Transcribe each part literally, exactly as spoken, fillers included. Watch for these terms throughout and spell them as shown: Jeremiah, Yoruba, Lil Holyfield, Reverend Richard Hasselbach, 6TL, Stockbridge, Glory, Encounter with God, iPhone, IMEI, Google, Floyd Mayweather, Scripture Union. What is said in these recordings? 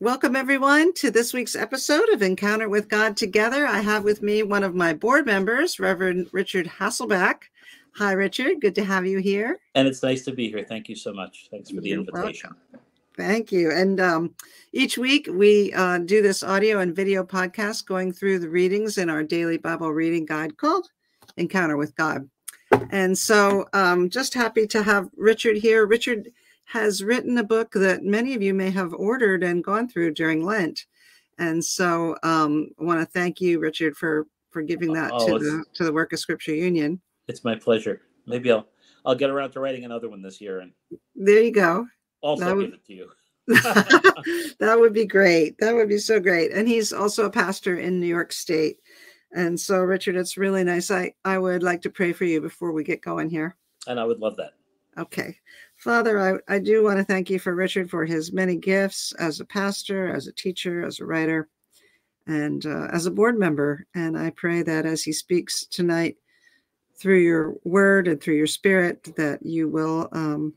Welcome, everyone, to this week's episode of Encounter with God Together. I have with me one of my board members, Reverend Richard Hasselbach. Hi, Richard. Good to have you here. And it's nice to be here. Thank you so much. Thanks for the You're invitation. Welcome. Thank you. And um, each week we uh, do this audio and video podcast going through the readings in our daily Bible reading guide called Encounter with God. And so um, just happy to have Richard here. Richard has written a book that many of you may have ordered and gone through during Lent. And so um, I want to thank you, Richard, for, for giving that oh, to the to the work of Scripture Union. It's my pleasure. Maybe I'll I'll get around to writing another one this year. And there you go. Also would, give it to you. That would be great. That would be so great. And he's also a pastor in New York State. And so, Richard, it's really nice. I, I would like to pray for you before we get going here. And I would love that. Okay. Father, I, I do want to thank you for Richard for his many gifts as a pastor, as a teacher, as a writer, and uh, as a board member. And I pray that as he speaks tonight through your word and through your spirit, that you will um,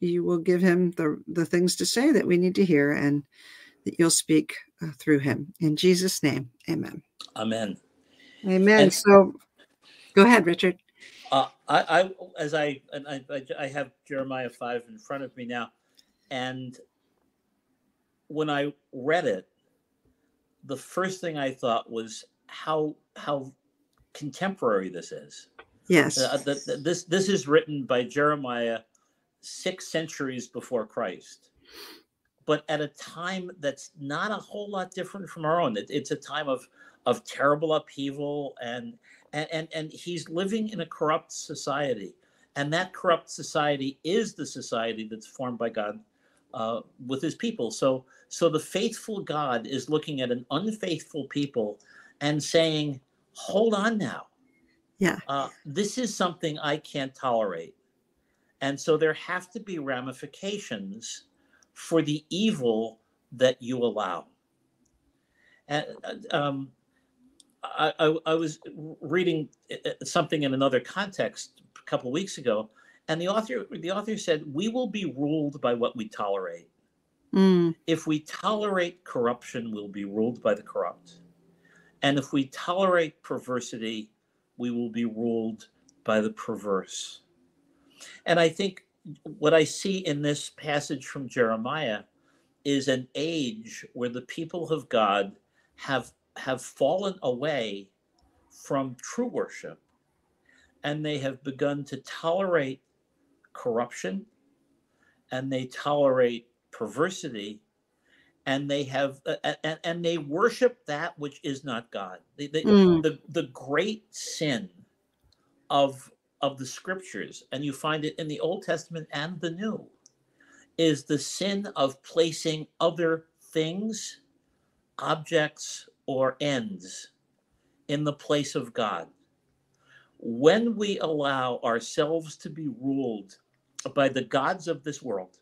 you will give him the, the things to say that we need to hear and that you'll speak uh, through him. In Jesus' name, amen. Amen. Amen. And so go ahead, Richard. Uh, I, I, as I, and I, I have Jeremiah five in front of me now, and when I read it, the first thing I thought was how how contemporary this is. Yes, uh, the, the, this this is written by Jeremiah six centuries before Christ, but at a time that's not a whole lot different from our own. It, it's a time of of terrible upheaval and. And, and and he's living in a corrupt society, and that corrupt society is the society that's formed by God uh, with his people. So so the faithful God is looking at an unfaithful people and saying, hold on now. Yeah, uh, this is something I can't tolerate. And so there have to be ramifications for the evil that you allow. And um I, I, I was reading something in another context a couple of weeks ago, and the author the author said, we will be ruled by what we tolerate. Mm. If we tolerate corruption, we'll be ruled by the corrupt. And if we tolerate perversity, we will be ruled by the perverse. And I think what I see in this passage from Jeremiah is an age where the people of God have have fallen away from true worship, and they have begun to tolerate corruption, and they tolerate perversity, and they have uh, and, and they worship that which is not God. They, they, mm. the, the great sin of of the scriptures, and you find it in the Old Testament and the New, is the sin of placing other things, objects, or ends in the place of God. When we allow ourselves to be ruled by the gods of this world,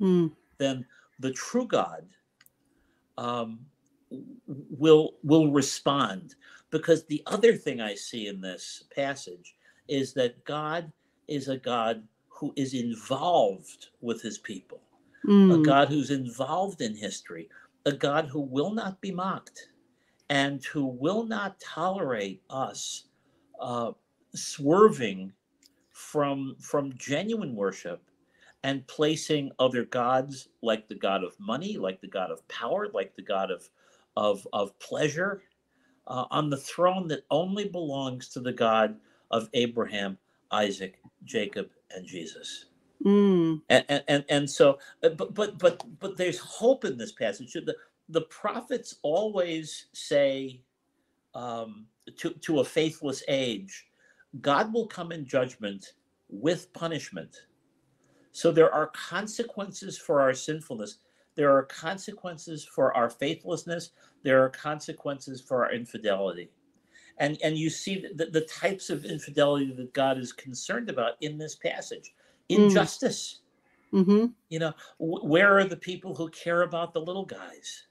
mm. then the true God um, will, will respond. Because the other thing I see in this passage is that God is a God who is involved with his people, mm. a God who's involved in history, a God who will not be mocked, and who will not tolerate us uh, swerving from, from genuine worship and placing other gods, like the God of money, like the God of power, like the God of, of, of pleasure, uh, on the throne that only belongs to the God of Abraham, Isaac, Jacob, and Jesus. Mm. And, and, and, and so, but, but, but, but there's hope in this passage. The, The prophets always say um, to, to a faithless age, God will come in judgment with punishment. So there are consequences for our sinfulness. There are consequences for our faithlessness. There are consequences for our infidelity. And, and you see the, the types of infidelity that God is concerned about in this passage. Injustice. Mm. Mm-hmm. You know, w- where are the people who care about the little guys?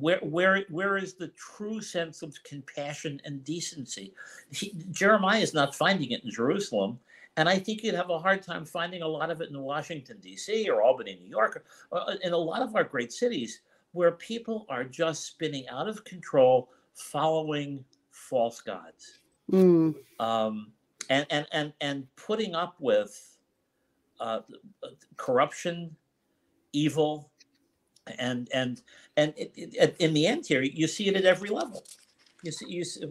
Where, where, where is the true sense of compassion and decency? He, Jeremiah is not finding it in Jerusalem, and I think you'd have a hard time finding a lot of it in Washington, D C, or Albany, New York, or, or in a lot of our great cities. where people are just spinning out of control, following false gods, mm. um, and and and and putting up with uh, corruption, evil, and and and it, it, in the end here, you see it at every level. You see, you see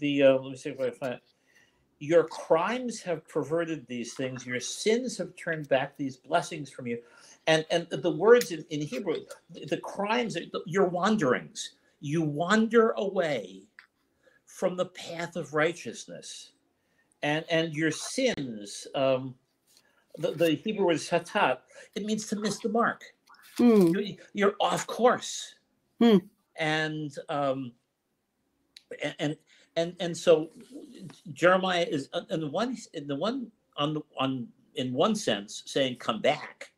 the uh, let me see if I find it. Your crimes have perverted these things. Your sins have turned back these blessings from you. And and the words in, in Hebrew, the, the crimes, the, your wanderings. You wander away from the path of righteousness. And and your sins, um, the, the Hebrew word is hatat. It means to miss the mark. Mm. You, you're off course. Mm. And, um, and... and And and so Jeremiah is in the one in the one on the, on in one sense saying come back,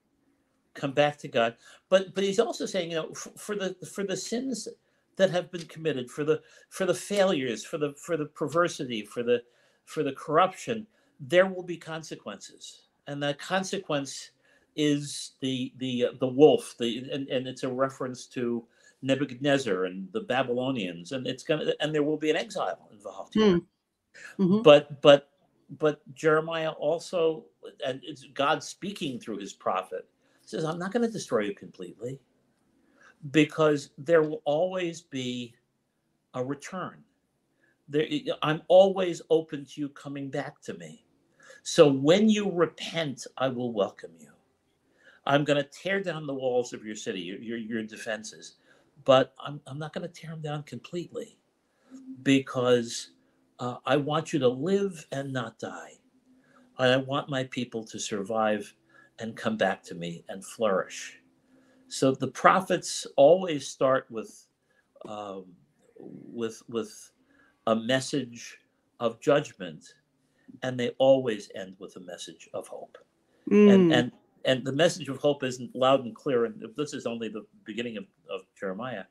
come back to God, but but he's also saying, you know, f- for the for the sins that have been committed, for the for the failures, for the for the perversity, for the for the corruption, there will be consequences, and that consequence is the the uh, the wolf, the and, and it's a reference to Nebuchadnezzar and the Babylonians, and it's gonna, and there will be an exile involved here. Mm. Mm-hmm. But but but Jeremiah also, and it's God speaking through his prophet, says, "I'm not going to destroy you completely, because there will always be a return. There, I'm always open to you coming back to me. So when you repent, I will welcome you. I'm going to tear down the walls of your city, your your, your defenses." But I'm, I'm not going to tear them down completely, because uh, I want you to live and not die. And I want my people to survive and come back to me and flourish. So the prophets always start with um, with with a message of judgment, and they always end with a message of hope. Mm. And and. And the message of hope isn't loud and clear, and this is only the beginning of, of Jeremiah.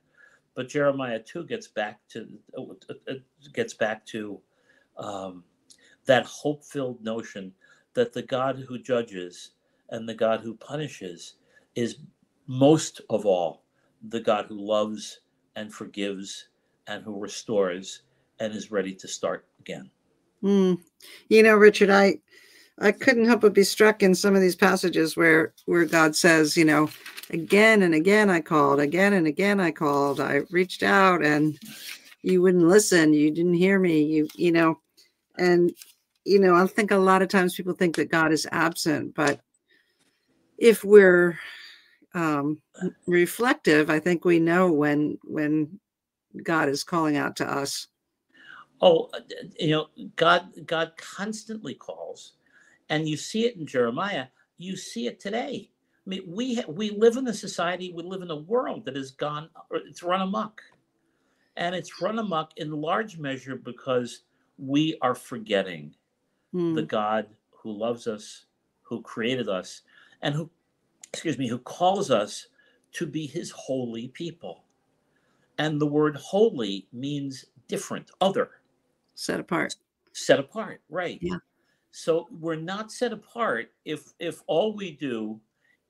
But Jeremiah two gets back to uh, gets back to um, that hope-filled notion that the God who judges and the God who punishes is most of all the God who loves and forgives and who restores and is ready to start again. Mm. You know, Richard, I. I couldn't help but be struck in some of these passages where, where God says, you know, again and again I called, again and again I called, I reached out and you wouldn't listen, you didn't hear me, you you know, and, you know, I think a lot of times people think that God is absent, but if we're um, reflective, I think we know when when God is calling out to us. Oh, you know, God God constantly calls. And you see it in Jeremiah. You see it today. I mean, we ha- we live in a society, we live in a world that has gone, or it's run amok. And it's run amok in large measure because we are forgetting mm. the God who loves us, who created us, and who, excuse me, who calls us to be his holy people. And the word holy means different, other. Set apart. Set apart, right. Yeah. So we're not set apart if if all we do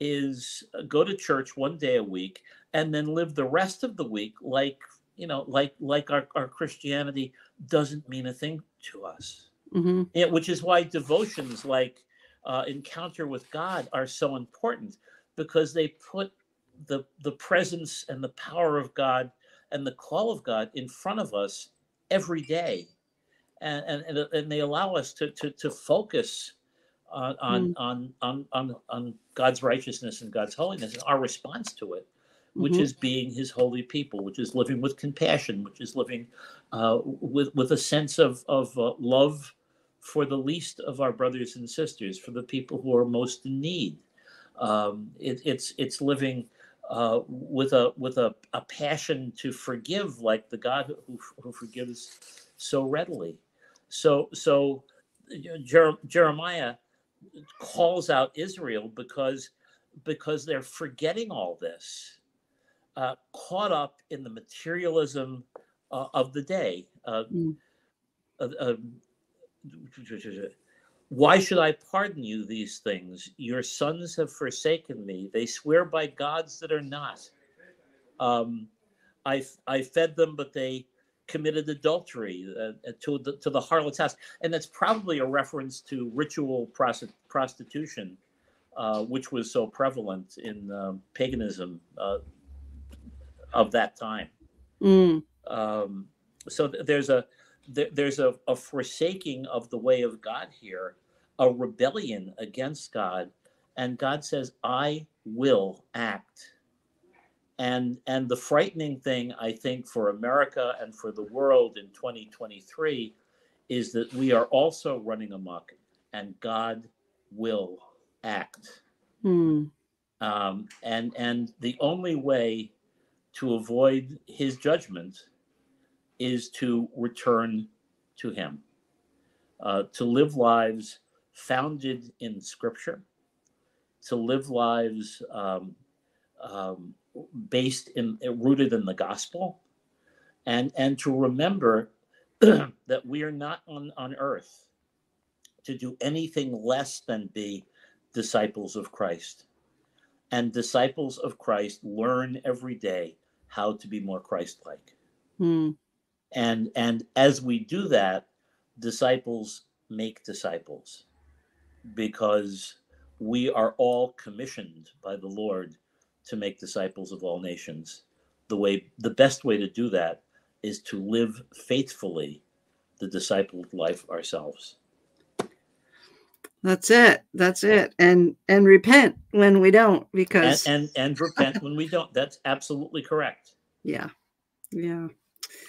is go to church one day a week and then live the rest of the week like, you know, like like our, our Christianity doesn't mean a thing to us. Mm-hmm. It, which is why devotions like uh, Encounter with God are so important, because they put the the presence and the power of God and the call of God in front of us every day. And, and and they allow us to to, to focus on on, mm. on on on on God's righteousness and God's holiness and our response to it, which mm-hmm. is being His holy people, which is living with compassion, which is living uh, with with a sense of of uh, love for the least of our brothers and sisters, for the people who are most in need. Um, it, it's it's living uh, with a with a, a passion to forgive, like the God who who forgives so readily. So, so Jer- Jeremiah calls out Israel because because they're forgetting all this, uh, caught up in the materialism uh, of the day. Uh, mm. uh, uh, Why should I pardon you these things? Your sons have forsaken me. They swear by gods that are not. Um, I I fed them, but they committed adultery uh, to the to the harlot's house, and that's probably a reference to ritual prosti- prostitution, uh, which was so prevalent in um, paganism uh, of that time. Mm. Um, so th- there's a th- there's a, a forsaking of the way of God here, a rebellion against God, and God says, "I will act." And and the frightening thing, I think, for America and for the world in twenty twenty-three is that we are also running amok, and God will act. Mm. Um, and and the only way to avoid his judgment is to return to him, uh, to live lives founded in Scripture, to live lives um, um, based in, rooted in the gospel, and and to remember that we are not on, on earth to do anything less than be disciples of Christ. And disciples of Christ learn every day how to be more Christ-like. Mm. And, and as we do that, disciples make disciples, because we are all commissioned by the Lord to make disciples of all nations. The way, the best way to do that is to live faithfully the discipled life ourselves. That's it. That's it. And and repent when we don't, because and and, and repent when we don't. That's absolutely correct. Yeah, yeah.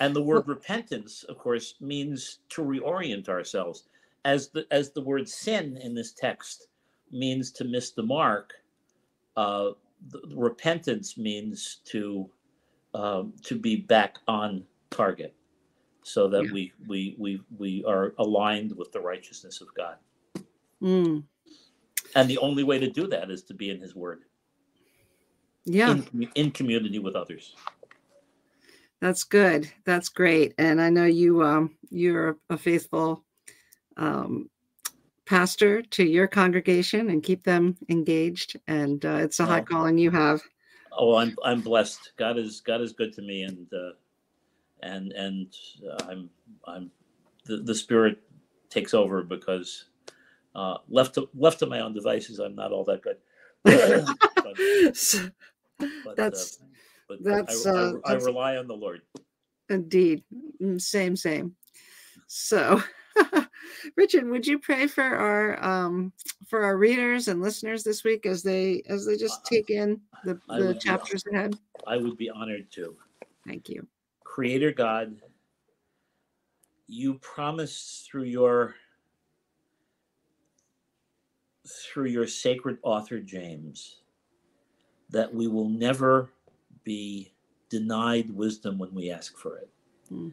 And the word well, repentance, of course, means to reorient ourselves, as the as the word sin in this text means to miss the mark. Uh, Repentance means to um, to be back on target, so that yeah. we we we we are aligned with the righteousness of God. Mm. And the only way to do that is to be in His Word. Yeah, in, in community with others. That's good. That's great. And I know you um, you're a faithful Um, pastor to your congregation and keep them engaged, and uh, it's a high oh. calling you have. Oh, I'm I'm blessed. God is God is good to me, and uh, and and uh, I'm I'm the, the Spirit takes over, because uh, left to left to my own devices, I'm not all that good. but, but, that's uh, but that's I, I, uh, I, I rely on the Lord. Indeed, same same. So. Richard, would you pray for our um, for our readers and listeners this week as they as they just take in the, the chapters ahead? I would be honored to. Thank you. Creator God, you promised through your through your sacred author James that we will never be denied wisdom when we ask for it. Mm.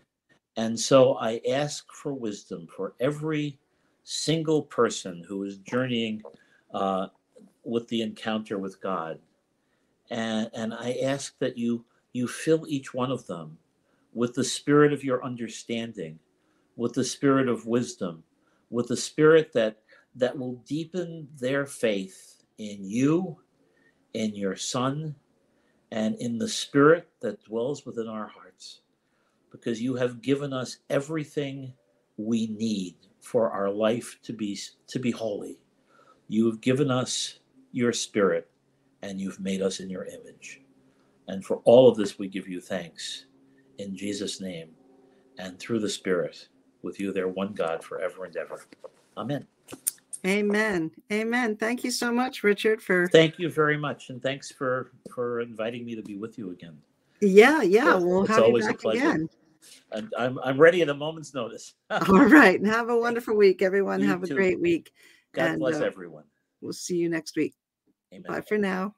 And so I ask for wisdom for every single person who is journeying uh, with the encounter with God. And, and I ask that you, you fill each one of them with the spirit of your understanding, with the spirit of wisdom, with the spirit that, that will deepen their faith in you, in your Son, and in the Spirit that dwells within our hearts. Because you have given us everything we need for our life to be to be holy. You have given us your Spirit, and you've made us in your image. And for all of this, we give you thanks in Jesus' name, and through the Spirit, with you there, one God, forever and ever. Amen. Amen. Amen. Thank you so much, Richard. For thank you very much, and thanks for, for inviting me to be with you again. Yeah, yeah. So we'll have you back again. And I'm I'm ready at a moment's notice. All right. And have a wonderful week, everyone. You have too. A great week. God and, bless uh, everyone. We'll see you next week. Amen. Bye for now.